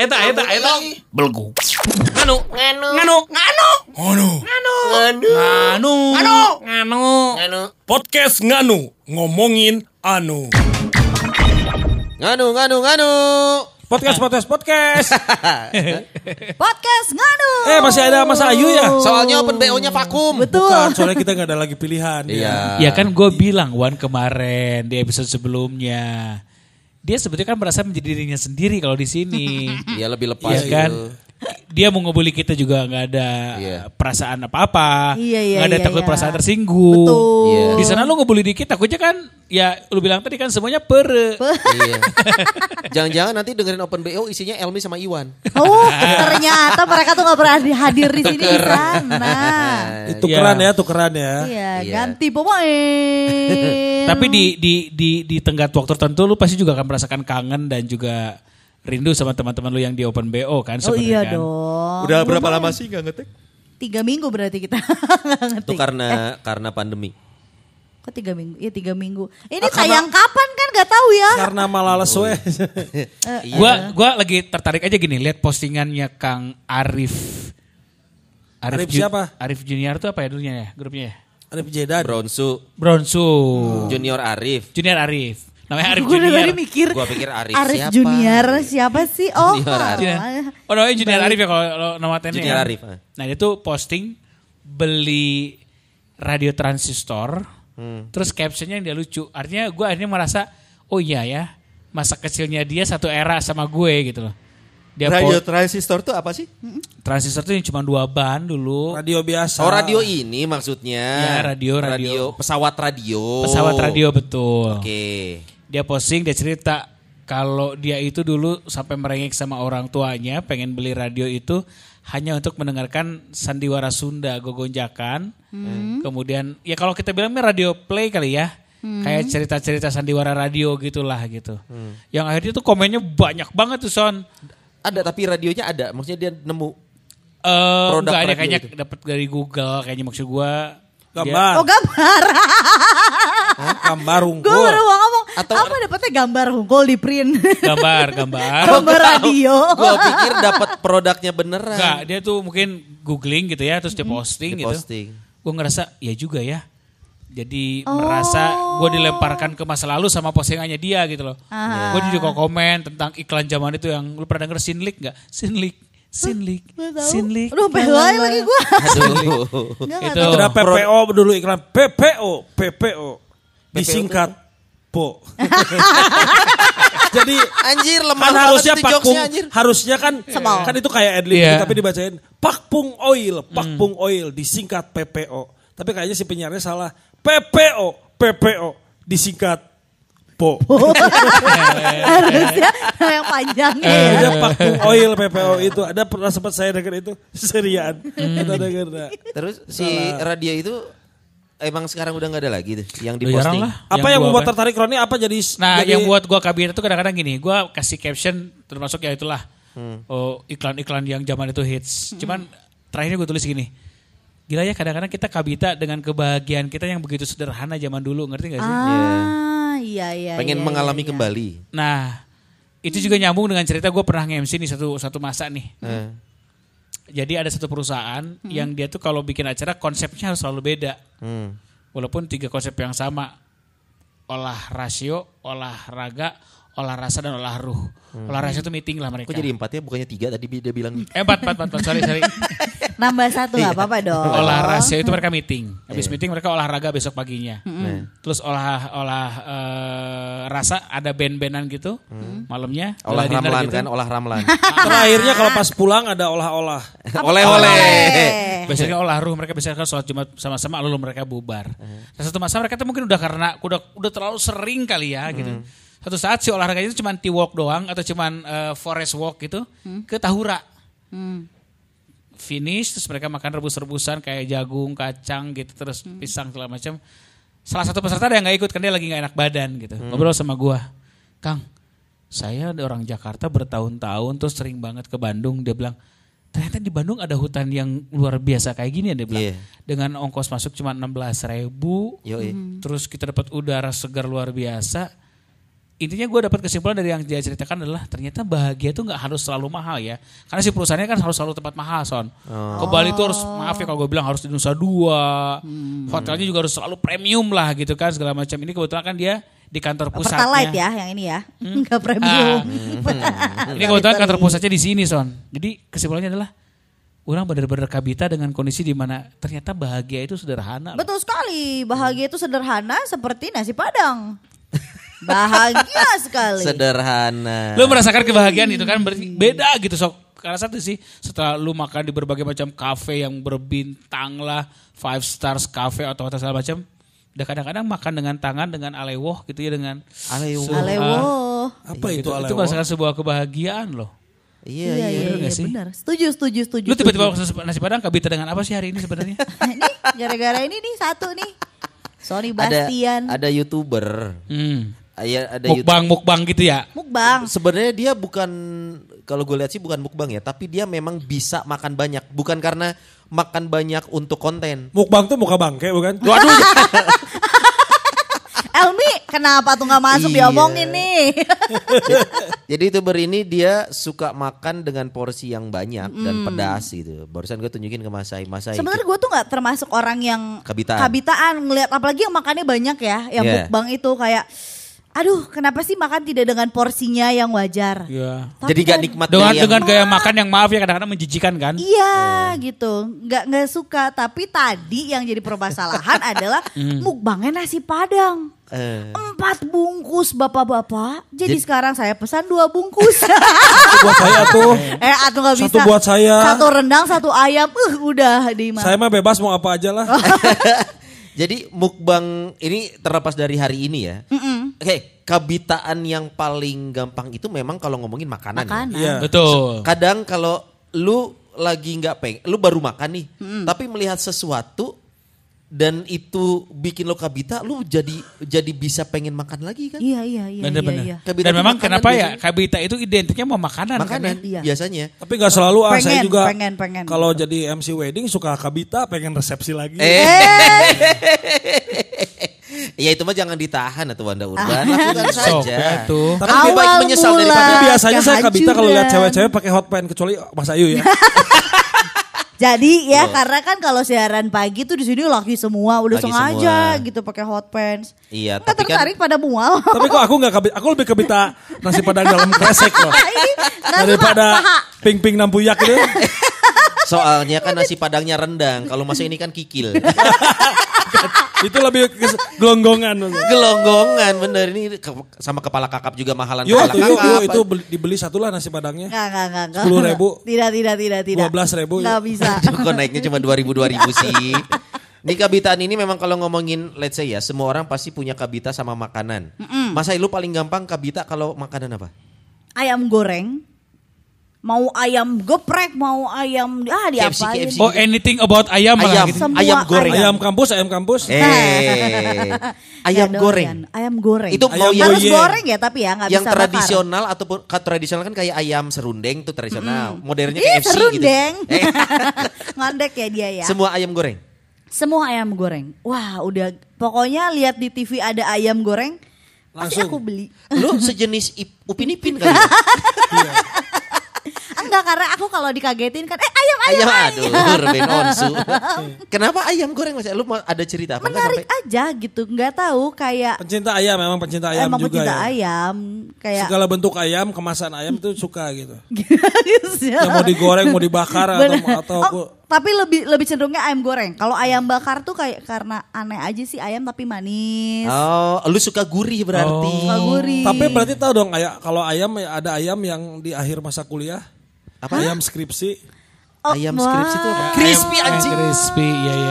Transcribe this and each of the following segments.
Eta belgu. Nganu. Podcast Nganu ngomongin Anu. Nganu. Podcast. Podcast Nganu. Masih ada Mas Ayu ya? Soalnya Open BO-nya vakum. Betul. Bukan, soalnya kita gak ada lagi pilihan. Iya. Ya kan gue bilang Wan kemarin di episode sebelumnya. Dia sebetulnya kan merasa menjadi dirinya sendiri kalau di sini. Iya lebih lepas ya, kan? Gitu. Dia mau ngebully kita juga nggak ada perasaan apa-apa, nggak ada takut perasaan tersinggung. Di sana lu ngebully dikit, takutnya kan, ya lu bilang tadi kan semuanya pere. Jangan-jangan nanti dengerin Open BO isinya Elmi sama Iwan. Oh ternyata mereka tuh nggak pernah hadir di sini di sana. Tukeran ya. Iya. Ganti pemain. Tapi di tenggat waktu tertentu lu pasti juga akan merasakan kangen dan juga rindu sama teman-teman lu yang di Open BO kan sebenarnya. Oh iya dong. Udah berapa lama sih gak ngetik? 3 minggu berarti kita gak ngetik. Itu karena pandemi. Kok 3 minggu? Iya 3 minggu. Ini tayang kapan kan gak tahu ya. Karena malah lesu ya. Gua lagi tertarik aja gini lihat postingannya Kang Arif. Arif siapa? Arif Junior tuh apa ya dulunya ya grupnya ya? Arif Jedan. Bronsu. Junior Arif. Namanya Arif Junior. Gue pikir Arif siapa? Junior siapa sih? Oh, namanya Junior Arif ya kalau nama tennya. Junior Arif. Nah dia tuh posting beli radio transistor. Terus captionnya yang dia lucu. Artinya gue akhirnya merasa, oh iya ya. Masa kecilnya dia satu era sama gue gitu loh. Dia radio transistor tuh apa sih? Transistor tuh yang cuma 2 ban dulu. Radio biasa. Oh radio ini maksudnya. Ya radio. Pesawat radio betul. Oke. Dia posting, dia cerita kalau dia itu dulu sampai merengek sama orang tuanya pengen beli radio itu hanya untuk mendengarkan sandiwara Sunda gogonjakan. Kemudian ya kalau kita bilangnya radio play kali ya. Kayak cerita-cerita sandiwara radio gitulah gitu. Yang akhirnya tuh komennya banyak banget tuh Son. Ada tapi radionya ada. Maksudnya dia nemu produk radio kayaknya itu. Dapet dari Google kayaknya maksud gue. Gambar. Oh gambar. Gambar unggul. Gue baru ngomong atau apa dapetnya gambar unggul di print. Gambar. Gambar radio. Gue pikir dapat produknya beneran. Enggak, dia tuh mungkin googling gitu ya terus dia posting. Gue ngerasa ya juga ya. Jadi merasa gue dilemparkan ke masa lalu sama postingannya dia gitu loh. Gue juga komen tentang iklan zaman itu yang lu pernah denger Sinlik gak? Sinlik. Aduh pelai lagi gue. Itu ada PPO dulu iklan PPO. Disingkat Po. Jadi anjir lemah kan harusnya Pakpung. Harusnya kan Semang. Kan itu kayak adlib tapi dibacain Pakpung Oil disingkat PPO. Tapi kayaknya si penyiarnya salah. PPO disingkat Po. Harusnya yang panjangnya. Ada Pakpung Oil PPO itu. Ada pernah sempat saya dengar itu serian. Terus si radio itu emang sekarang udah nggak ada lagi tuh yang diposting. Apa yang membuat tertarik Roni? Apa jadi? Nah yang buat gue kabinet itu kadang-kadang gini. Gue kasih caption termasuk ya itulah iklan-iklan yang zaman itu hits. Cuman terakhirnya gue tulis gini. Gila ya kadang-kadang kita kabita dengan kebahagiaan kita yang begitu sederhana zaman dulu, ngerti gak sih? Iya. Pengen mengalami kembali. Nah, itu juga nyambung dengan cerita gue pernah nge-MC nih satu masa nih. Jadi ada satu perusahaan yang dia tuh kalau bikin acara konsepnya harus selalu beda. Walaupun 3 konsep yang sama. Olah rasio, olahraga, olah rasa dan olah ruh. Olah rasio itu meeting lah mereka. Kok jadi 4 ya bukannya 3 tadi dia bilang. 4, sorry. Nambah 1 gak apa-apa dong. Olah rasio itu mereka meeting. Habis meeting mereka olahraga besok paginya. Terus olah rasa ada band-bandan gitu. Malamnya. Olah ramlan gitu. Kan, olah ramlan. Terakhirnya kalau pas pulang ada olah-olah. Oleh-oleh. Biasanya olah ruh mereka biasanya kan sholat Jumat sama-sama lalu mereka bubar. Nah, satu masa mereka tuh mungkin udah karena udah terlalu sering kali ya gitu. Satu saat si olahraganya itu cuma tea walk doang atau cuma forest walk gitu ke Tahura. finish, terus mereka makan rebus-rebusan kayak jagung, kacang gitu, terus pisang segala macam. Salah satu peserta ada yang gak ikut, karena dia lagi gak enak badan gitu. Ngobrol sama gua, Kang, saya orang Jakarta bertahun-tahun terus sering banget ke Bandung. Dia bilang, ternyata di Bandung ada hutan yang luar biasa kayak gini ya, dia bilang. Yeah. Dengan ongkos masuk cuma 16.000, terus kita dapat udara segar luar biasa. Intinya gue dapat kesimpulan dari yang dia ceritakan adalah ternyata bahagia tuh gak harus selalu mahal ya. Karena si perusahaannya kan harus selalu tempat mahal, Son. Ke Bali tuh harus, maaf ya kalau gue bilang, harus di Nusa Dua. Hotelnya juga harus selalu premium lah gitu kan, segala macam. Ini kebetulan kan dia di kantor pusatnya. Pertalite ya yang ini ya. Enggak premium. Ini kebetulan kantor pusatnya di sini, Son. Jadi kesimpulannya adalah orang benar-benar kabita dengan kondisi di mana ternyata bahagia itu sederhana. Betul sekali. Bahagia itu sederhana seperti nasi Padang. Bahagia sekali. Sederhana. Lu merasakan kebahagiaan itu kan beda gitu, Sok. Karena satu sih, setelah lu makan di berbagai macam kafe yang berbintang lah, 5 stars cafe atau hotel segala macam, udah kadang-kadang makan dengan tangan, dengan alewoh gitu ya, dengan alewoh. Apa itu alewoh? Itu merasakan sebuah kebahagiaan loh. Iya, benar. Setuju. Lu tiba-tiba nasi Padang kabita dengan apa sih hari ini sebenarnya? Ini gara-gara ini nih satu nih. Sorry Bastian. Ada YouTuber. Ya, ada mukbang gitu ya. Mukbang. Sebenarnya dia bukan, kalau gue lihat sih bukan mukbang ya, tapi dia memang bisa makan banyak, bukan karena makan banyak untuk konten. Mukbang tuh muka bangke bukan? Waduh. Elmi, kenapa tuh nggak masuk diomongin nih? Jadi YouTuber ini dia suka makan dengan porsi yang banyak dan pedas gitu. Barusan gue tunjukin ke Mas Ayu. Sebenarnya gue tuh nggak termasuk orang yang kabitaan ngelihat, apalagi yang makannya banyak ya, yang mukbang itu kayak, aduh, kenapa sih makan tidak dengan porsinya yang wajar? Yeah. Jadi gak nikmat dengan gaya makan yang maaf ya kadang-kadang menjijikan kan? Iya gitu, nggak suka. Tapi tadi yang jadi permasalahan adalah mukbangnya nasi Padang. 4 bungkus bapak-bapak. Jadi sekarang saya pesan 2 bungkus. Satu buat saya tuh. Atuh gak bisa. Satu buat saya. Satu rendang, satu ayam. Udah dimakan. Saya mah bebas mau apa aja lah. Jadi mukbang ini terlepas dari hari ini ya. Oke, kebitaan yang paling gampang itu memang kalau ngomongin makanan. Ya? Betul. Kadang kalau lu lagi nggak pengen, lu baru makan nih, tapi melihat sesuatu dan itu bikin lo kabita, lu jadi bisa pengen makan lagi kan? Iya. Bener. Dan memang kenapa biasanya, ya kabita itu identiknya mau makanan kan, ya? Biasanya. Tapi nggak selalu. Saya juga kalau jadi MC wedding suka kabita, pengen resepsi lagi. Ya itu mah jangan ditahan atau Wanda Urban, lakukan saja. Tapi lebih baik menyesal daripada. Biasanya saya kabita kalau lihat cewek-cewek pakai hotpan, kecuali Mas Ayu ya. Jadi ya karena kan kalau siaran pagi tuh di sini laki semua, udah sengaja gitu pakai hot pants. Iya, nggak tertarik kan, pada mual. Tapi kok aku nggak kabita, aku lebih kabita nasi Padang dalam kresek loh. Daripada ping-ping nampuyak itu. Soalnya kan nasi Padangnya rendang, kalau masa ini kan kikil. Itu lebih gelonggongan bener. Ini sama kepala kakap juga mahalan. Yo, itu dibeli satulah nasi Padangnya. Enggak. 10.000. Tidak. 12.000. Enggak bisa. Kok naiknya cuma 2.000 sih. Ini kabitaan ini memang kalau ngomongin let's say ya, semua orang pasti punya kabita sama makanan. Mas Ayu, lu paling gampang kabita kalau makanan apa? Ayam goreng. Mau ayam geprek, mau ayam diapain. KFC. Oh, anything about ayam gitu. Ayam goreng. Ayam kampus. Ayam goreng. Ayam goreng. Itu ayam harus goreng ya, tapi ya gak yang bisa bakar. Yang tradisional ataupun tradisional kan kayak ayam serundeng tuh tradisional. Modernnya KFC serundeng gitu. Ngondek ya dia ya. Semua ayam goreng. Wah, udah pokoknya lihat di TV ada ayam goreng, langsung aku beli. Lu sejenis Upin Ipin kali ya? Enggak, karena aku kalau dikagetin kan ayam. Aduh, Ruben Onsu. Kenapa ayam goreng? Mas, lu ada cerita apa? Menarik aja gitu, nggak tahu kayak. Emang pencinta ayam. Kayak segala bentuk ayam, kemasan ayam tuh suka gitu. Yang mau digoreng, mau dibakar atau tapi lebih cenderungnya ayam goreng. Kalau ayam bakar tuh kayak karena aneh aja sih ayam tapi manis. Oh, lu suka gurih berarti. Suka gurih. Tapi berarti tahu dong kalau ayam ada ayam yang di akhir masa kuliah. Apa? Ayam skripsi. Ayam skripsi itu apa? Crispy anjing. Crispy, iya.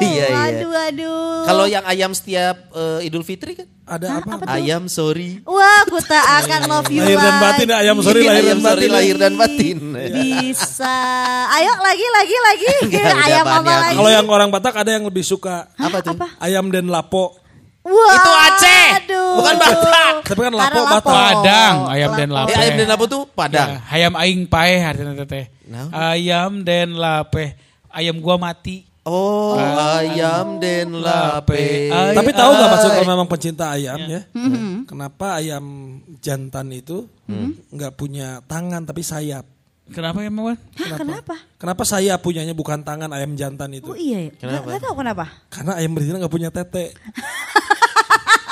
Iya, iya. Aduh, aduh. Kalau yang ayam setiap Idul Fitri kan? Ada apa? Apa ayam sorry. Wah, aku tak akan love you lahir dan batin, ayam sorry, lahir dan batin. Lahir dan batin. Bisa. Ayo lagi. Enggak, ayam apa lagi? Kalau yang orang Batak ada yang lebih suka. Apa tuh? Ayam dan lapo. Wow, itu Aceh, aduh, bukan Batak. Tapi kan lapo Batak. Padang, ayam lapo. Dan lapo. Ayam dan lapo tuh Padang. Ya, ayam aing paeh hartana teteh. No. Ayam dan lape. Ayam gua mati. Oh, ayam dan lape. Tapi tahu enggak Mas kalau memang pencinta ayam ya? Mm-hmm. Kenapa ayam jantan itu enggak punya tangan tapi sayap? Kenapa ya Wan? Kenapa saya punyanya bukan tangan ayam jantan itu? Oh iya, nggak tahu kenapa. Karena ayam betina nggak punya tete.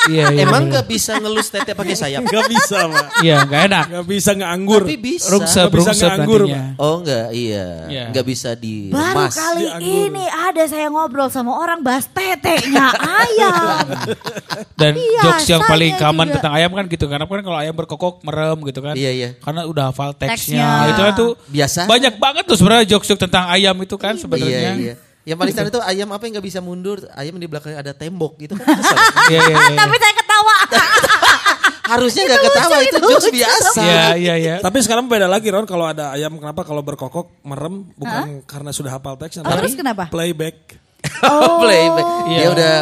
Iya, emang nggak bisa ngelus tete pakai sayap? Nggak bisa Mak. Iya, nggak enak. Nggak bisa nganggur. Tapi bisa. Bisa nganggur. Oh nggak, iya. Nggak bisa di. Baru kali ini ada saya ngobrol sama orang bahas tetenya ayam. Dan jokes yang paling common tentang ayam kan gitu. Karena kan kalau ayam berkokok merem gitu kan. Iya. Karena udah hafal teksnya. Itu kan tuh biasa. Banyak banget tuh sebenarnya jokes-jokes tentang ayam itu kan sebenarnya. Iya. Yang paling standar itu ayam apa yang gak bisa mundur, ayam di belakangnya ada tembok gitu kan kesel. Tapi saya ketawa. Harusnya gak ketawa, itu jokes biasa. Iya. Tapi sekarang beda lagi Ron, kalau ada ayam kenapa kalau berkokok merem bukan karena sudah hafal teksnya. Terus kenapa? Playback. Oh, playback. Dia udah.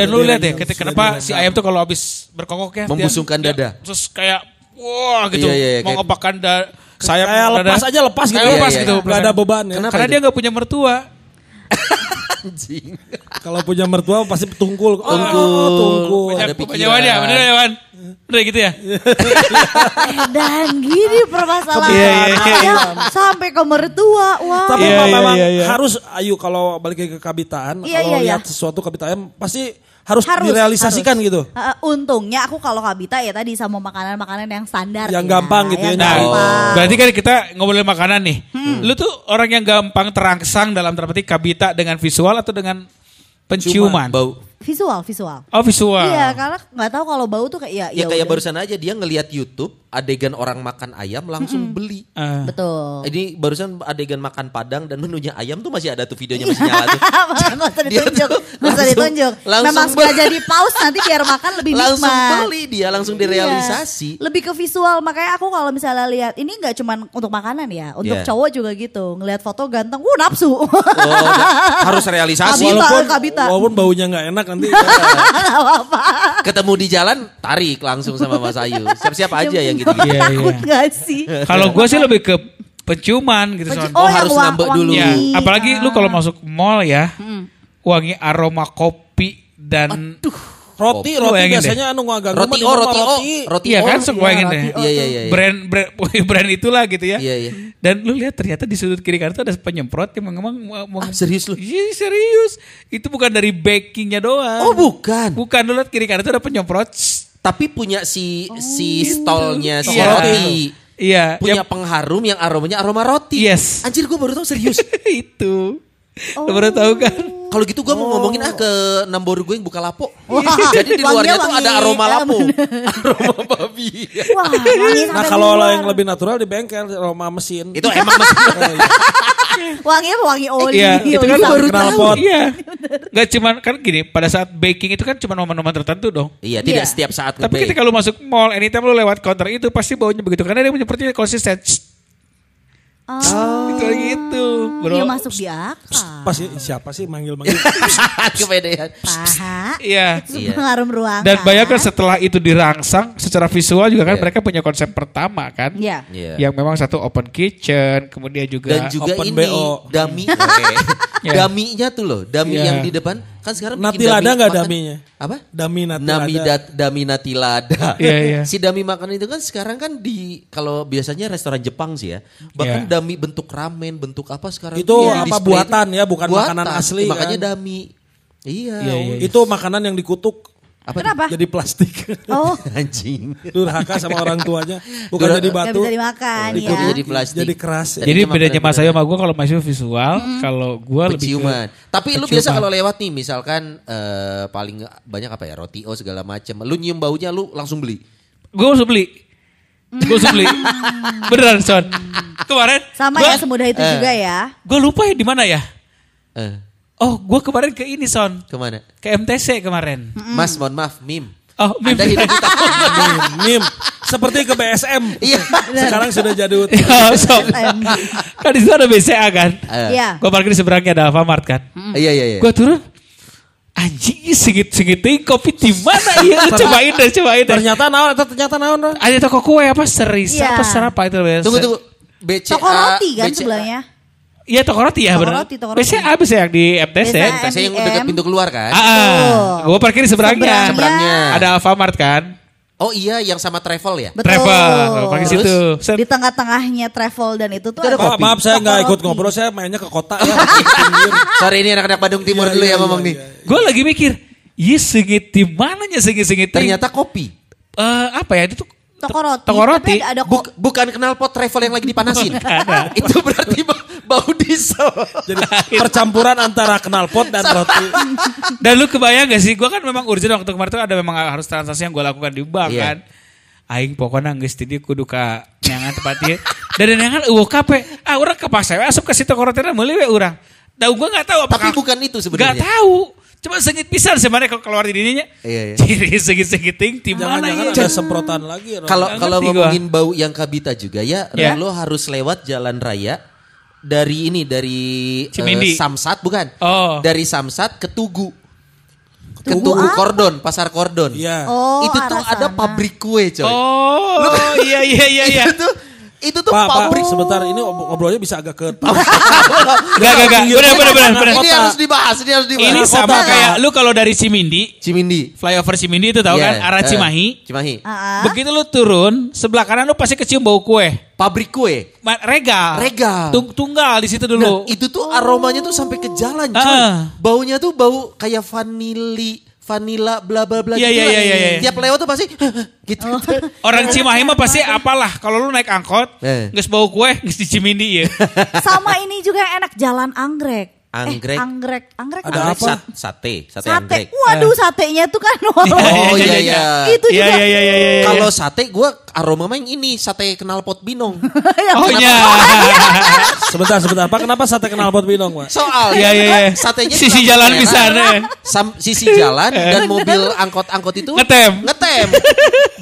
Dan lu lihat deh kenapa si ayam tuh kalau habis berkokok ya. Membusungkan dada. Terus kayak wah gitu, mau ngepakan dada. Saya lepas gitu. Gak ada beban ya. Karena dia gak punya mertua. Anjing. Kalau punya mertua pasti tungkul. Ada pikiran ya, bener ya Wan? Bener gitu ya? Dan gini permasalahan. Sampai ke mertua. Wow. Tapi memang harus Ayu kalau balik ke kebitaan. Kalau lihat sesuatu kebitaan pasti... Harus direalisasikan harus. Gitu. Untungnya aku kalau Kabita ya tadi sama makanan-makanan yang standar. Yang gampang gitu ya. Berarti kan kita ngobrolin makanan nih. Lu tuh orang yang gampang terangsang dalam terpetik Kabita dengan visual atau dengan penciuman? Bau. Visual. Oh visual. Iya karena gak tahu kalau bau tuh kayak. Ya kayak barusan aja dia ngelihat YouTube adegan orang makan ayam langsung beli. Betul. Ini barusan adegan makan Padang dan menunya ayam tuh masih ada tuh videonya masih nyala tuh. Gak usah ditunjuk. Memang suka jadi pause nanti biar makan lebih nikmat. Langsung beli dia langsung direalisasi. Iya. Lebih ke visual makanya aku kalau misalnya lihat ini gak cuman untuk makanan ya. Untuk cowok juga gitu ngelihat foto ganteng nafsu. Harus realisasi. Walaupun baunya gak enak nanti ketemu di jalan tarik langsung sama Mas Ayu siap-siap aja yang gitu-gitu. Takut gak sih? Kalau gue sih lebih ke penciuman gitu. Harus nambah dulu. Apalagi lu kalau masuk mall ya wangi aroma kopi dan roti biasanya anu agak roti ya kan semuanya deh brand itulah gitu ya. Dan lu lihat ternyata di sudut kiri kanan tuh ada penyemprot yang memang serius lu. Iya serius. Itu bukan dari bakingnya doang. Oh bukan. Bukan lu lihat kiri kanan tuh ada penyemprot tapi punya si stolnya si roti. Iya. Punya pengharum yang aromanya aroma roti. Yes. Anjir gue baru tahu serius. Itu. Lu baru tahu kan? Kalau gitu gue mau ngomongin ke nambor gue yang buka lapo. Wah, jadi di luarnya tuh ada aroma lapo. Aroma babi. Wah, nah kalau yang lebih natural di bengkel aroma mesin. Itu emang mesin. Wanginya wangi oli. Iya, itu kan baru tahu. Iya. Enggak cuman kan gini, pada saat baking itu kan cuma momen-momen tertentu dong. Iya, tidak setiap saat. Tapi ketika lu masuk mall, anytime lu lewat counter itu pasti baunya begitu. Karena dia seperti konsisten. Oh, itu gitu. Dia masuk di akal. Pas siapa sih manggil? Kepedean. Paha. Iya. Pengaruh ruangan. Dan bayangkan setelah itu dirangsang secara visual juga kan mereka punya konsep pertama kan. Iya. Yeah. Yang memang satu open kitchen, kemudian juga open BO. Dan juga ini daminya tuh loh, dami yang di depan. Kan sekarang natilada enggak daminya? Apa? Dami natilada. Si dami makan itu kan sekarang kan di kalau biasanya restoran Jepang sih ya. Bahkan dami bentuk ramen, bentuk apa sekarang itu apa buatan itu, ya, bukan buatan, makanan asli. Makanya kan. Dami. Iya. Itu makanan yang dikutuk. Apa? Kenapa? Jadi plastik. Oh, anjing. Durhaka sama orang tuanya. Bukan jadi batu. Gak bisa dimakan ya. Jadi plastik. Jadi keras. Jadi bedanya Mas Ayu sama gue kalau Mas Ayu visual, kalau gue lebih penciuman. Tapi lu biasa kalau lewat nih misalkan paling banyak apa ya? Roti segala macam. Lu nyium baunya lu langsung beli. Gue langsung beli. Beneran Son. Kemarin. Sama gua, ya semudah itu juga ya. Gue lupa ya di mana ya. Oh, gue kemarin ke ini, Son. Kemana? Ke MTC kemarin. Mas, mohon maaf, meme. Oh, meme. Anda hidup kita meme. Seperti ke BSM. Iya. Sekarang sudah jadi kan di sana ada BCA kan? Iya. Gue parkir di seberangnya ada Alfamart kan? Iya. Gue turun. Anjing, segit-segitnya kopi di mana ya? Cobain deh. Ternyata naon. Ada toko kue apa? Serisa apa serapa itu? Tunggu. BCA. Toko roti kan sebelahnya? Iya, toko roti ya benar. BCA bisa yang di MTC. BCA yang dekat pintu keluar kan? Gue parkir di seberangnya. Ada Alfamart kan? Oh iya, yang sama travel ya? Betul. Travel, pakai situ. Di tengah-tengahnya travel dan itu tuh ada kopi. Maaf, saya gak ikut ngobrol, saya mainnya ke kota ya. Sorry, ini anak-anak Padang Timur dulu ya ngomong nih. Gue lagi mikir, iya segiti mananya segiti. Ternyata kopi. Apa ya, itu tuh toko roti. Bukan knalpot travel yang lagi dipanasin. Itu berarti bau diesel. Jadi percampuran antara knalpot dan roti. Dan lu kebayang gak sih? Gue kan memang urgent waktu kemarin tuh ada memang harus transaksi yang gue lakukan di bank kan. Aing pokoknya nggak setuju kudu ka nyangan tempatnya. Dan nyangan uwo kape. Ah orang ke pasar, asup ke situ toko roti meuli we urang. Tahu gue nggak tahu. Tapi bukan itu sebenarnya. Nggak tahu. Cuma sengit pisan sebenarnya kalau keluar di dininya. Iya. Ciri segit-segiting tim mana ya. Ada semprotan lagi. Kalau ngomongin bau yang kabita juga ya. Lo harus lewat jalan raya. Dari Samsat bukan. Oh. Dari Samsat ke Tugu. Ke Tugu Kordon, Pasar Kordon. Iya. Oh, itu tuh ada pabrik kue coy. Oh iya. Itu tuh pabrik. Sebentar ini ngobrolnya bisa agak ke. Enggak. Benar. Ini harus dibahas. Ini sama kayak lu kalau dari Cimindi. Flyover Cimindi itu tahu kan arah Cimahi. Begitu lu turun sebelah kanan lu pasti kecium bau kue. Pabrik kue. Regal. Tunggal di situ dulu. Nah, itu tuh aromanya tuh sampai ke jalan coy. Baunya tuh bau kayak vanila bla bla bla gitu. Tiap lewat tuh pasti gitu. Orang Cimahi mah pasti apalah kalau lu naik angkot geus bau kue geus di Cimindi ya. Sama ini juga enak jalan anggrek. Anggrek. Ada apa? Sate anggrek. Waduh, satenya tuh kan. Oh iya. Itu juga. Iya. Kalau sate gue aroma main ini sate knalpot binong. Oh iya. Sebentar. Pak, kenapa sate knalpot binong, Pak? Soal iya. Satenya sisi jalan pisan. Sisi jalan dan mobil angkot itu ngetem.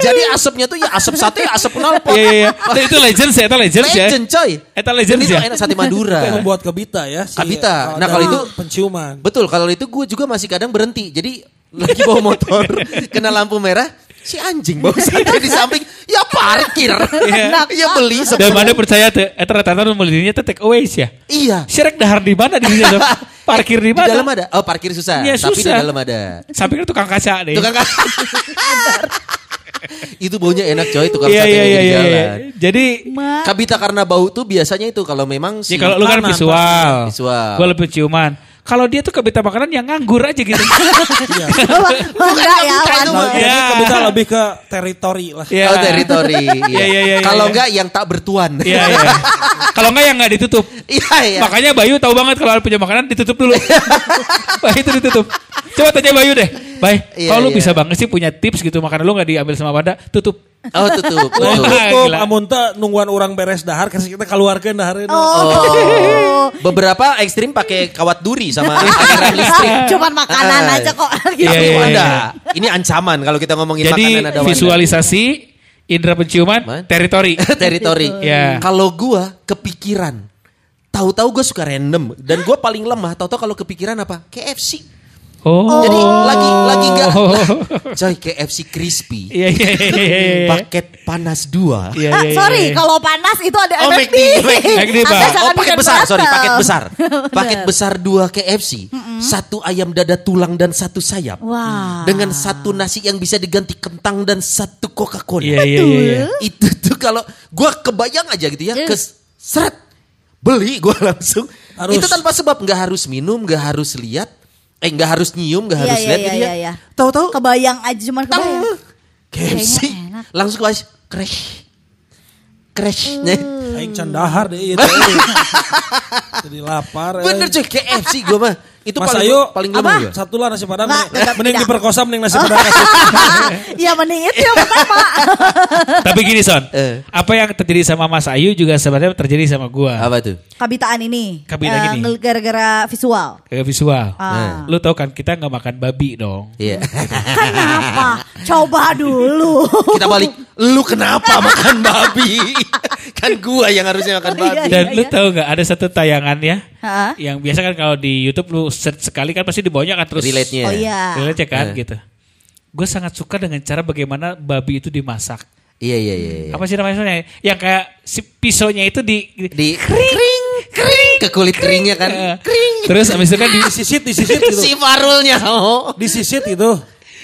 Jadi asapnya tuh ya asap sate, asap knalpot. Iya. Itu legend ya. Legend coy. Eta legend ya. Itu enak sate Madura. Membuat kebita ya. Kebita. Nah kalau itu penciuman. Betul, kalau itu gue juga masih kadang berhenti. Jadi lagi bawa motor kena lampu merah, si anjing bawa sate di samping, ya parkir. Ya beli. Dan mana percaya ternyata membelinya take away ya. Iya. Sirek dahar di mana di sini? Parkir di mana? Di dalam ada. Oh, parkir susah. Ya, tapi susah. Di dalam ada. Sampingnya tukang kaca deh. Tukang kaca. Itu baunya enak coy, tukang sate di jalan. Jadi kabita karena bau tuh biasanya itu kalau memang si kalau lu kan visual. Gua lebih ciuman. Kalau dia tuh kabita makanan yang nganggur aja gitu. Iya. Enggak ya. Jadi kabita lebih ke teritori lah. Kalau teritori. Iya. Kalau enggak yang tak bertuan. Iya. Kalau enggak yang enggak ditutup. Iya. Makanya Bayu tahu banget kalau punya makanan ditutup dulu. Bayu itu ditutup. Coba tanya Bayu deh. Baik, kalau lu bisa banget sih punya tips gitu makanan lu gak diambil sama Banda, tutup. Oh tutup. Amun teh nungguan orang beres dahar, kasih kita keluarkan daharin. Oh. Beberapa ekstrim pakai kawat duri sama listrik. Cuman makanan aja kok. Iya. Ini ancaman kalau kita ngomongin makanan ada Wanda. Jadi visualisasi, indera penciuman, teritori. Ya. Kalau gua kepikiran, tahu-tahu gua suka random dan gua paling lemah. Tahu-tahu kalau kepikiran apa? KFC. Oh. Jadi lagi enggak. Coy, KFC crispy. Iya. Paket panas 2. Yeah. Sorry, kalau panas itu ada McD. Paket besar. Paket besar 2 KFC, 1 ayam dada tulang dan 1 sayap. Wow. Dengan 1 nasi yang bisa diganti kentang dan 1 Coca-Cola. Yeah. Itu tuh kalau gua kebayang aja gitu ya, keseret. Beli gua langsung. Harus. Itu tanpa sebab, enggak harus minum, enggak harus lihat. Enggak harus nyium, enggak harus lihat gitu ya. Tahu-tahu kebayang aja cuman kebayang. KFC. Langsung crash. Crashnya. Aing can dahar deh. Jadi lapar. Bener cuy, KFC gue mah. Itu Mas paling Ayu, paling apa? Satulah nasi Padang. Mending diperkosa mending nasi Padang. Ya mending itu yang pertama. Tapi gini Son, apa yang terjadi sama Mas Ayu juga sebenarnya terjadi sama gua. Apa tuh? Kabitaan ini. Kabitaan ini. Gara-gara visual. Gara-gara visual. Lu tau kan kita gak makan babi dong. Iya. Kenapa? Coba dulu. Kita balik. Lu kenapa makan babi? Kan gua yang harusnya makan babi. Dan lu tau gak ada satu tayangannya. Ha? Yang biasa kan kalau di YouTube lu search sekali kan pasti di bawahnya kan terus relate-nya. Oh iya. Relate-nya kan gitu. Gue sangat suka dengan cara bagaimana babi itu dimasak. Iya. Apa sih namanya? Yang kayak si pisaunya itu di kering ke kulit keringnya kan. Kering. Terus habis itu kan disisit gitu. Si farulnya. Oh. Disisit itu.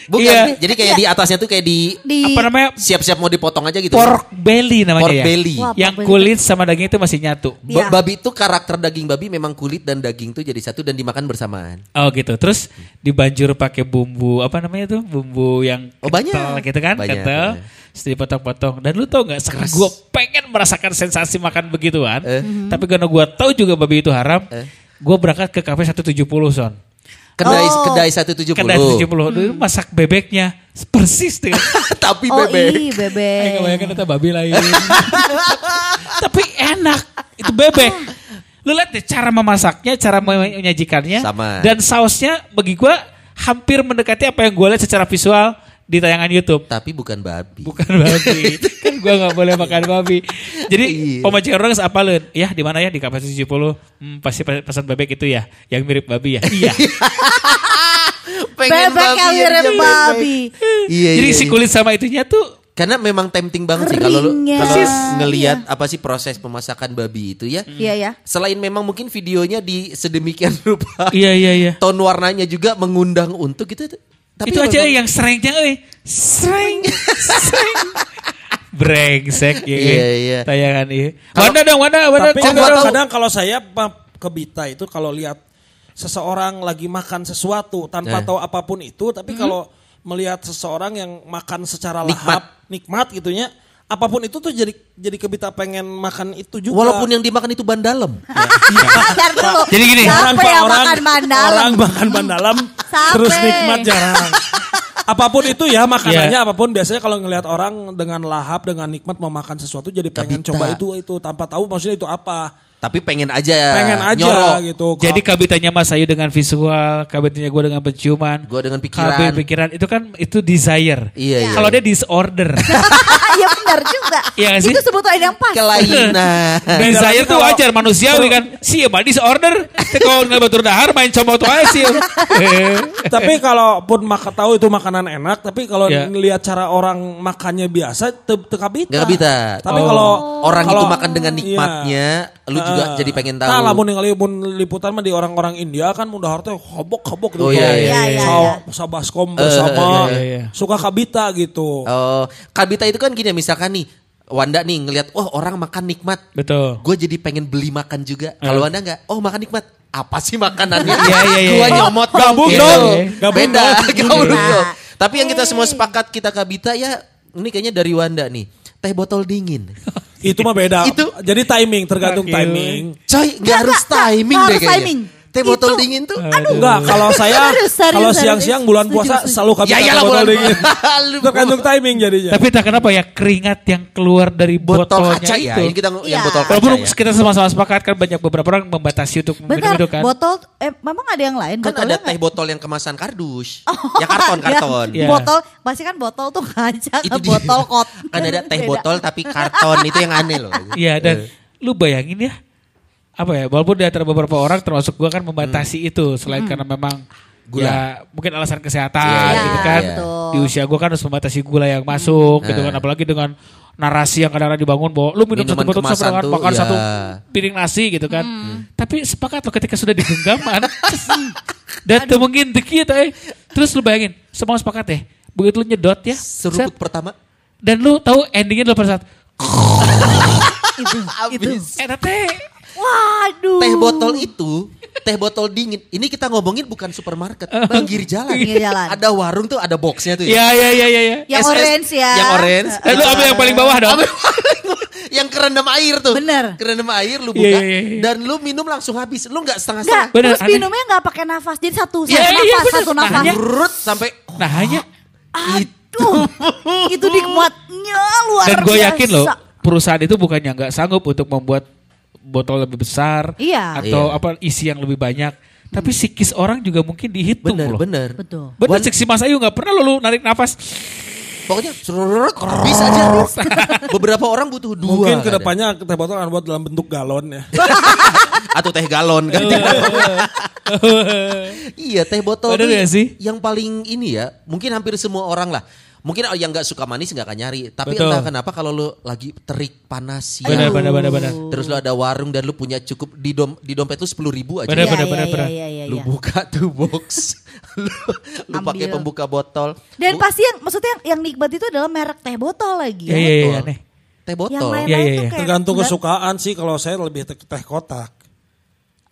Bukan, iya. Jadi kayak di atasnya tuh kayak di apa namanya? Siap-siap mau dipotong aja gitu. Pork belly namanya. Pork belly. Wah, yang kulit sama daging itu masih nyatu. Ya. Babi itu karakter daging babi memang kulit dan daging tuh jadi satu dan dimakan bersamaan. Oh gitu. Terus dibanjur pakai bumbu apa namanya tuh? Bumbu yang kental gitu kan? Kental. Dipotong-potong. Dan lu tau gak sekarang gue pengen merasakan sensasi makan begituan. Tapi karena gue tahu juga babi itu haram. Gue berangkat ke kafe 170 Son. Kedai 170. Kedai 170. Itu masak bebeknya persis deh. Tapi bebek. Oh, bebek. Enggak bayangin itu babi lain. Tapi enak. Itu bebek. Lu lihat deh cara memasaknya, cara menyajikannya. Sama. Dan sausnya bagi gua hampir mendekati apa yang gua lihat secara visual di tayangan YouTube. Tapi bukan babi. Kan gua enggak boleh makan babi. Jadi pemajikan orang apalun? Ya di mana ya di kapasitas 70. Pasti pesan bebek itu ya, yang mirip babi ya. Iya. Pengen bebek yang mirip babi. Iya. Jadi si kulit sama itunya tuh karena memang tempting banget sih kalau ngelihat apa sih proses pemasakan babi itu ya. Iya. Selain memang mungkin videonya di sedemikian rupa. Iya. Ton warnanya juga mengundang untuk gitu. Tapi itu aja yang serengnya sereng. Brengsek ya. Iya. Tayangan ini. Wanda dong. Tapi kadang kalau saya kebita itu kalau lihat seseorang lagi makan sesuatu tanpa tahu apapun itu, tapi kalau melihat seseorang yang makan secara lahap, nikmat gitunya, apapun itu tuh jadi kebita pengen makan itu juga. Walaupun yang dimakan itu ban dalam. Ya. Jadi gini, orang makan ban dalam terus nikmat jarang. Apapun itu ya makanannya apapun biasanya kalau ngelihat orang dengan lahap dengan nikmat memakan sesuatu jadi pengen kabita. Coba itu tanpa tahu maksudnya itu apa. Tapi pengen aja nyoro. Gitu. Jadi kabitanya Mas Ayu dengan visual, kabitanya gue dengan penciuman, gue dengan pikiran. Pikiran itu kan itu desire. Iya. Kalau dia disorder. Iya benar juga. Iya sih. Itu sebutan yang pas. Kelainan. Desire tuh wajar manusiawi kan. Si emang disorder. Kalau nggak batur dahar main coba tuh aja sih. Tapi kalau pun tahu itu makanan enak, tapi kalau ngelihat cara orang makannya biasa, kabita. Gak kabita. Tapi kalau orang itu makan dengan nikmatnya, lu juga jadi pengen tahu. Nah, lamun ngelimun liputan mah di orang-orang India kan mudah harta hobok-hobok gitu. Oh iya. Sabaskom bersama suka kabita gitu. Kabita itu kan gini misalkan nih Wanda nih ngelihat orang makan nikmat. Betul. Gue jadi pengen beli makan juga. Kalau Wanda enggak, makan nikmat. Apa sih makanannya? Iya. Gua nyomot gabung dong. Beda gaul. Tapi yang kita semua sepakat kita kabita ya ini kayaknya dari Wanda nih. Teh botol dingin. Itu mah beda. Itu jadi timing tergantung timing. Coy, enggak harus timing deh kayaknya. Teh botol itu, dingin tuh. Aduh. Enggak, kalau saya kalau siang-siang bulan puasa selalu kabita teh botol dingin. Tergantung timing jadinya. Tapi tak kenapa ya keringat yang keluar dari botolnya kaca, itu. Ya, kita yang botol kaca. Walaupun kita sama-sama sepakat kan banyak beberapa orang membatasi untuk minum itu kan. Botol memang ada yang lain kan ada teh botol yang kemasan kardus. Ya karton. Ya. Botol pasti kan botol tuh kaca ke botol kot. Kan ada teh botol tapi karton itu yang aneh loh. Iya dan lu bayangin ya. Apa ya, walaupun di antara beberapa orang termasuk gue kan membatasi itu selain karena memang gula. Ya mungkin alasan kesehatan gitu kan. Betul. Di usia gue kan harus membatasi gula yang masuk gitu kan. Apalagi dengan narasi yang kadang-kadang dibangun bahwa lu minum satu botol sama dengan makan satu piring nasi gitu kan. Tapi sepakat loh ketika sudah digenggaman. Dan mungkin dikit terus lu bayangin semua sepakat deh. Begitu lu nyedot ya. Seruput pertama. Dan lu tahu endingnya adalah pada saat. Itu. Enak teh. Waduh. Teh botol itu teh botol dingin. Ini kita ngomongin bukan supermarket, pinggir jalan. Ada warung tuh, ada boxnya tuh ya. Iya, iya, iya. Yang orange ya. Yang orange. Lu ambil yang paling bawah dong. Yang kerendam air tuh. Bener. Kerendam air lu buka dan lu minum langsung habis. Lu gak setengah-setengah. Bener, terus minumnya gak pakai nafas. Jadi satu nafas. Berut sampai. Nah hanya. Aduh. Itu dikuatnya luar biasa. Dan gue yakin loh perusahaan itu bukannya gak sanggup untuk membuat botol lebih besar atau apa isi yang lebih banyak, tapi psikis orang juga mungkin dihitung. Bener. Betul. Bener, psikis Mas Ayu nggak pernah lo narik nafas. Pokoknya habis aja. Beberapa orang butuh dua. Mungkin kedepannya teh botol akan buat dalam bentuk galon ya. Atau teh galon kan. Iya, teh botol ini yang paling ini ya, mungkin hampir semua orang lah. Mungkin yang gak suka manis gak akan nyari. Tapi entah kenapa kalau lu lagi terik panas siang. Benar. Terus lu ada warung dan lu punya cukup di dompet lu 10.000 aja. Benar. Lu buka tuh box. lu pakai pembuka botol. Dan pasti yang maksudnya yang nikmat itu adalah merek teh botol lagi. Iya. Teh botol. Yang lain. Tergantung kesukaan sih. Kalau saya lebih teh kotak.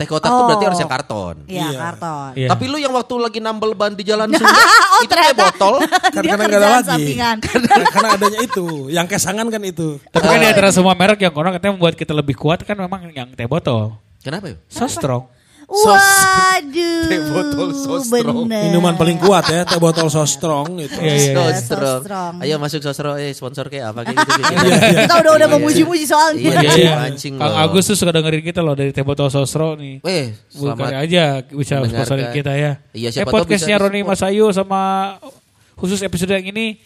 Teh kotak tuh berarti harus yang karton. Iya. Karton. Iya. Tapi lu yang waktu lagi nambel ban di jalan Sunda, itu teh botol. Karena gak ada lagi. Karena adanya itu, yang kesangan kan itu. Tapi kan di antara semua merek yang orang katanya membuat kita lebih kuat kan memang yang teh botol. Kenapa ya? So strong. Waduh. Teh botol so strong. Bener. Minuman paling kuat ya, teh botol so strong gitu. So strong. Ayo masuk so strong, sponsor kayak apa gitu. Kita udah memuji-muji soalnya. Mancing. Kang Agus tuh suka dengerin kita loh dari teh botol so strong nih. Selamat aja bisa sponsorin kita ya. Iya, podcastnya Roni Mas Ayu sama khusus episode yang ini.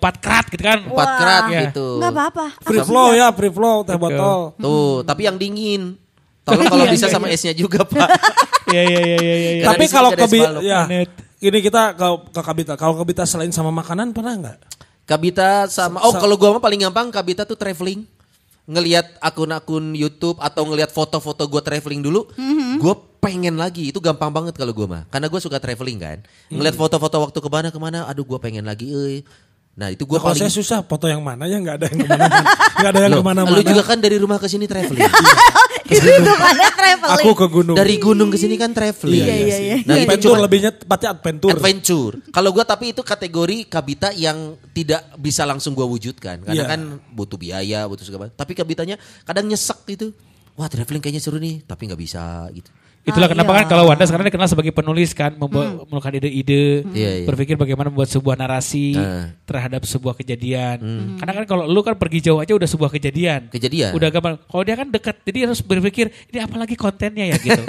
Patrat gitu kan. Patrat gitu. Enggak apa-apa. Free flow teh botol. Tuh, tapi yang dingin. Tolong kalau bisa sama esnya juga Pak. Iya. Tapi kalau ini kita ke Kabita. Kalau Kabita selain sama makanan pernah nggak? Kabita sama. Kalau gue mah paling gampang Kabita tuh traveling. Ngelihat akun-akun YouTube atau ngelihat foto-foto gue traveling dulu. Gue pengen lagi. Itu gampang banget kalau gue mah. Karena gue suka traveling kan. Ngelihat foto-foto waktu kemana-kemana. Aduh gue pengen lagi. Nah itu gue paling... Kalau saya susah foto yang mana ya nggak ada yang kemana-mana. Nggak ada yang kemana-mana. Lu juga kan dari rumah ke sini traveling. Itu mana traveling? Aku ke gunung. Dari gunung ke sini kan traveling. Iya. Nah itu cuma lebihnya tepatnya adventure. Kalau gue tapi itu kategori Kabita yang tidak bisa langsung gue wujudkan. Karena kan butuh biaya, butuh segala. Tapi Kabitanya kadang nyesek gitu. Wah traveling kayaknya seru nih tapi nggak bisa gitu. Itulah kenapa kan kalau Wanda sekarang dikenal sebagai penulis kan, melakukan ide-ide, berpikir bagaimana membuat sebuah narasi terhadap sebuah kejadian. Karena kan kalau lu kan pergi jauh aja udah sebuah kejadian. Udah gampang. Kalau dia kan dekat, jadi harus berpikir ini apalagi kontennya ya gitu.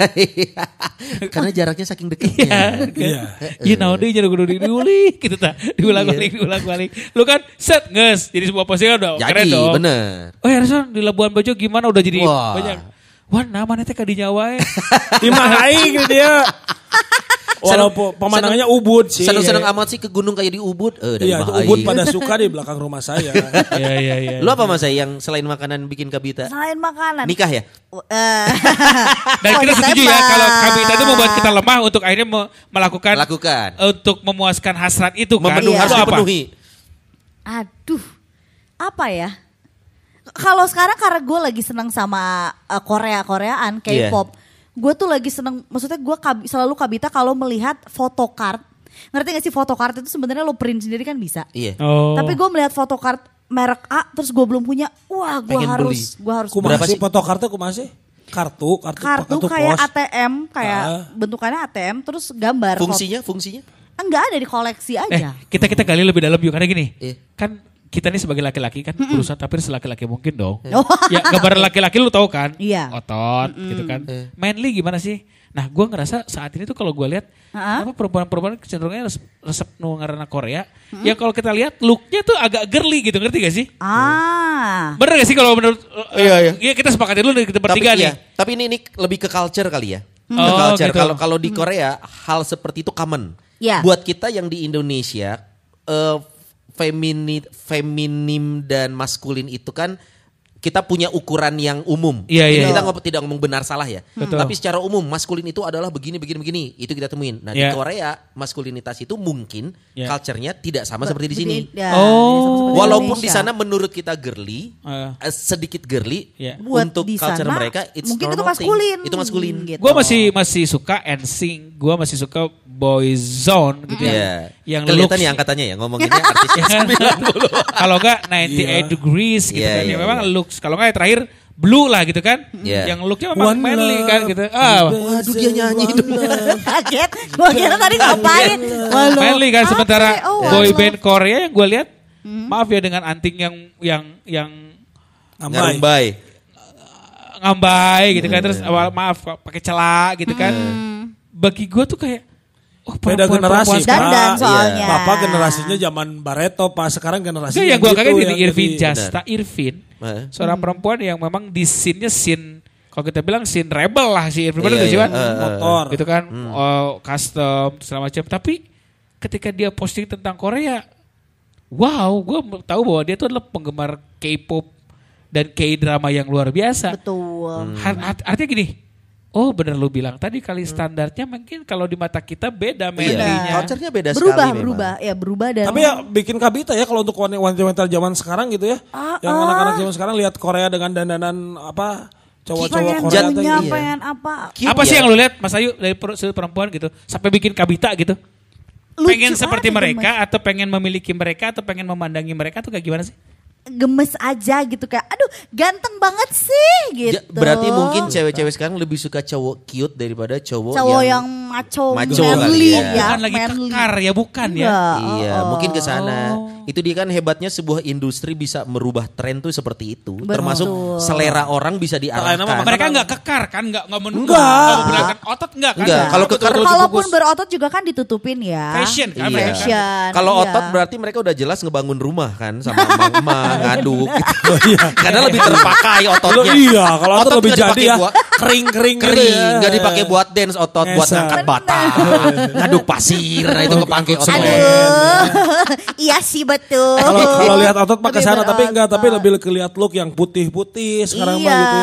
Karena jaraknya saking dekatnya. Iya, nanti jadi kudu diulik gitu ta. Diulang-ulang. Lu kan set nges, jadi sebuah postingan udah keren dong. Jadi bener. Oh ya Rason di Labuan Bajo gimana udah jadi banyak. Wah namanya teh kadi nyawa ya. Cimahi gitu dia. Walaupun pemandangannya Ubud sih. Seneng-seneng amat sih ke gunung kayak di Ubud. Iya itu Ubud pada suka di belakang rumah saya. Iya. Lu apa Mas Ayu yang selain makanan bikin Kabita? Selain makanan. Nikah ya? Dan kita setuju ya kalau Kabita itu membuat kita lemah untuk akhirnya melakukan. Untuk memuaskan hasrat itu kan. Harus dipenuhi. Aduh apa ya? Kalau sekarang karena gue lagi seneng sama Korea-Koreaan, K-pop. Gue tuh lagi seneng, maksudnya gue selalu Kabita kalau melihat photocard. Ngerti gak sih photocard itu sebenarnya lo print sendiri kan bisa. Tapi gue melihat photocard merek A terus gue belum punya. Wah gue harus beli. Berapa sih photocardnya kumasih? Kartu kayak pos. ATM, kayak bentukannya ATM terus gambar. Fungsinya? Enggak ada di koleksi aja. Kita gali lebih dalam yuk karena gini. Kan kita nih sebagai laki-laki kan berusaha tapi selaki-laki mungkin dong. Ya gambar laki-laki lu tahu kan? Otot gitu kan. Manly gimana sih? Nah gue ngerasa saat ini tuh kalau gue lihat apa perempuan-perempuan cenderungnya resep ngarana Korea. Ya kalau kita lihat looknya tuh agak girly gitu ngerti gak sih? Bener gak sih kalau menurut? Iya. Kita sepakati dulu dari kita bertiga nih. Tapi ini lebih ke culture kali ya. Ke culture. Kalau di Korea hal seperti itu common. Buat kita yang di Indonesia feminim dan maskulin itu kan kita punya ukuran yang umum. Jadi kita tidak ngomong benar salah ya. Tapi secara umum maskulin itu adalah begini. Itu kita temuin. Nah di Korea maskulinitas itu mungkin culture-nya tidak sama seperti di sini. Oh. Walaupun di sana menurut kita girly, sedikit girly. Untuk culture sana, mereka it's mungkin normal itu maskulin. Thing. Itu maskulin. Gitu. Gue masih suka NSYNC. Gue masih suka Boyzone gitu ya. Yang kelihatan nih angkatannya ya ngomonginnya artisnya 90. Kalau enggak 98 degrees gitu kan. Ya memang look. Kalau nggak terakhir blue lah gitu kan. Yang looknya memang manly kan gitu. Waduh dia nyanyi itu. Kaget. Gue kira tadi ngapain. Manly kan sementara boyband Korea yang gue lihat. Maaf ya dengan anting yang Ngambai gitu kan. Terus maaf pakai celak gitu kan. Bagi gue tuh kayak. Beda generasi dan soalnya. Papa generasinya zaman Barreto, Pak. Sekarang generasinya gitu. Ya gue kaget ini Irvin Jasta. Irvin, seorang perempuan yang memang di scene-nya scene, kalau kita bilang scene rebel lah si Irvin. Bener tujuan motor. Gitu kan, custom, segala macam. Tapi ketika dia posting tentang Korea, wow, gue tahu bahwa dia tuh adalah penggemar K-pop dan K-drama yang luar biasa. Betul. Artinya gini, oh benar lu bilang tadi kali standarnya mungkin kalau di mata kita beda media. Culture-nya beda sekali. Berubah dan tapi ya bikin kabita ya kalau untuk wanita-wanita zaman sekarang gitu ya. Yang anak-anak zaman sekarang lihat Korea dengan dandanan apa cowok-cowok Korea atau gitu. Apa sih yang lu lihat Mas Ayu dari sudut perempuan gitu sampai bikin kabita gitu? Lucu pengen seperti mereka atau pengen memiliki mereka atau pengen memandangi mereka tuh kayak gimana sih? Gemes aja gitu kayak aduh ganteng banget sih gitu. Berarti mungkin cewek-cewek sekarang lebih suka cowok cute daripada cowok yang maco manly kali ya. Bukan lagi kekar ya bukan Iya mungkin kesana. Itu dia kan hebatnya sebuah industri bisa merubah tren tuh seperti itu. Betul. Termasuk selera orang bisa diarahkan. Mereka gak kekar kan gak menunggu. Gak berangkat otot gak kan. Kalau kekar kalaupun berotot juga kan ditutupin ya. Fashion kan. Kalau otot berarti mereka udah jelas ngebangun rumah kan sama emak-emak. Ngaduk gitu. Karena lebih terpakai ototnya. Iya, kalau otot lebih jadi ya. Kering-kering. Enggak dipakai buat dance otot, buat ngangkat bata. Ngaduk pasir, nah itu kepake otot. Iya sih betul. Kalau lihat otot pakai sana tapi lebih kelihatan look yang putih-putih sekarang mah gitu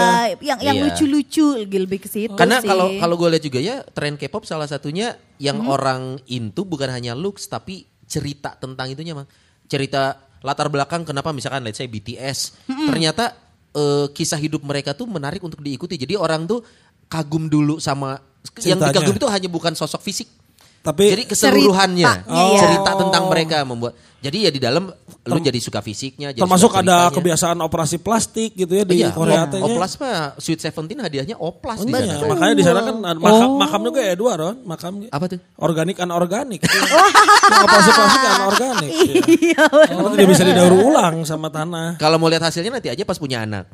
ya. Yang lucu-lucu lebih ke situ. Karena kalau gue lihat juga ya tren K-pop salah satunya yang orang into bukan hanya looks tapi cerita tentang itunya, Mang. Cerita latar belakang kenapa misalkan let's say BTS ternyata kisah hidup mereka tuh menarik untuk diikuti. Jadi orang tuh kagum dulu sama ceritanya. Yang dikagum itu hanya bukan sosok fisik. Tapi jadi keseluruhannya cerita tentang mereka membuat. Jadi ya di dalam lu jadi suka fisiknya. Jadi termasuk suka ada kebiasaan operasi plastik gitu ya di Korea. Oplas mah Sweet Seventeen hadiahnya oplas di sana. Makanya di sana kan makamnya kayak dua Ron. Makamnya. Apa tuh? Organik anorganik. Operasi plastik anorganik. Iya. Nanti dia bisa didaur ulang sama tanah. Kalau mau lihat hasilnya nanti aja pas punya anak.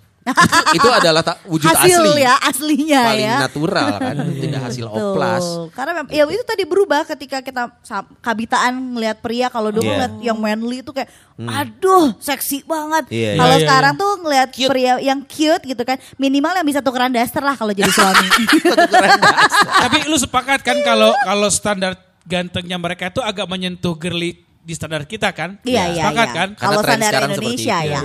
Itu adalah wujud hasil asli ya aslinya paling ya natural kan tidak hasil oplas karena ya itu tadi berubah ketika kita kabitaan ngelihat pria kalau dulu ngelihat yang manly itu kayak aduh seksi banget kalau sekarang tuh ngelihat pria yang cute gitu kan minimal yang bisa tukeran daster lah kalau jadi suami. Tapi lu sepakat kan kalau standar gantengnya mereka itu agak menyentuh girly di standar kita kan sepakat kan kalau standar Indonesia ya.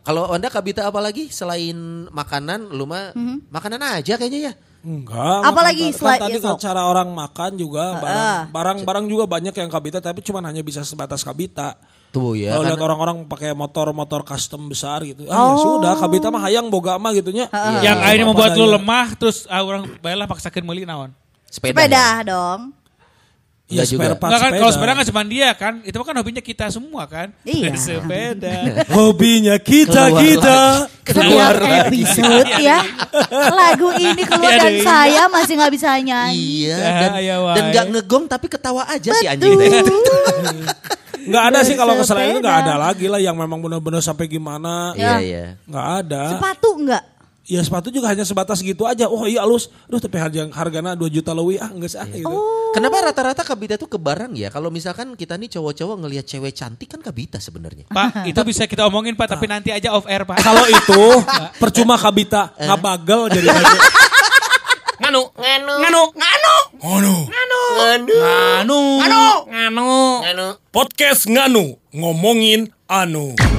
Kalau Anda kabita apa lagi selain makanan lu mah makanan aja kayaknya ya. Enggak. Apalagi kan tadi cara orang makan juga barang-barang juga banyak yang kabita tapi cuma hanya bisa sebatas kabita. Tuh ya. Kalau lihat orang-orang pakai motor-motor custom besar gitu. Ya sudah kabita mah hayang boga mah gitunya. Yang akhirnya membuat lu lemah terus orang bayalah paksakeun meuli naon? Sepeda dong. Ya juga. Enggak kan kalau sepeda kan cuma dia kan. Itu kan hobinya kita semua kan. Iya. Sepeda. Hobinya kita. Keluar episode ya. Lagu ini keluar dan saya masih gak bisa nyanyi. Iya. Dan gak ngegong tapi ketawa aja si anjing. Betul. Nggak ada sih kalau kesalahan itu gak ada lagi lah. Yang memang benar-benar sampai gimana. Iya. Gak ada. Sepatu enggak? Ya sepatu juga hanya sebatas gitu aja. Oh iya alus. Aduh tapi harganya 2 juta lebih enggak sih gitu. Kenapa rata-rata kabita tuh ke barang ya? Kalau misalkan kita nih cowok-cowok ngelihat cewek cantik kan kabita sebenarnya. Pak, itu bisa kita omongin Pak, tapi nanti aja off air Pak. Kalau itu percuma kabita ngabagel jadi nganu. Podcast nganu ngomongin anu.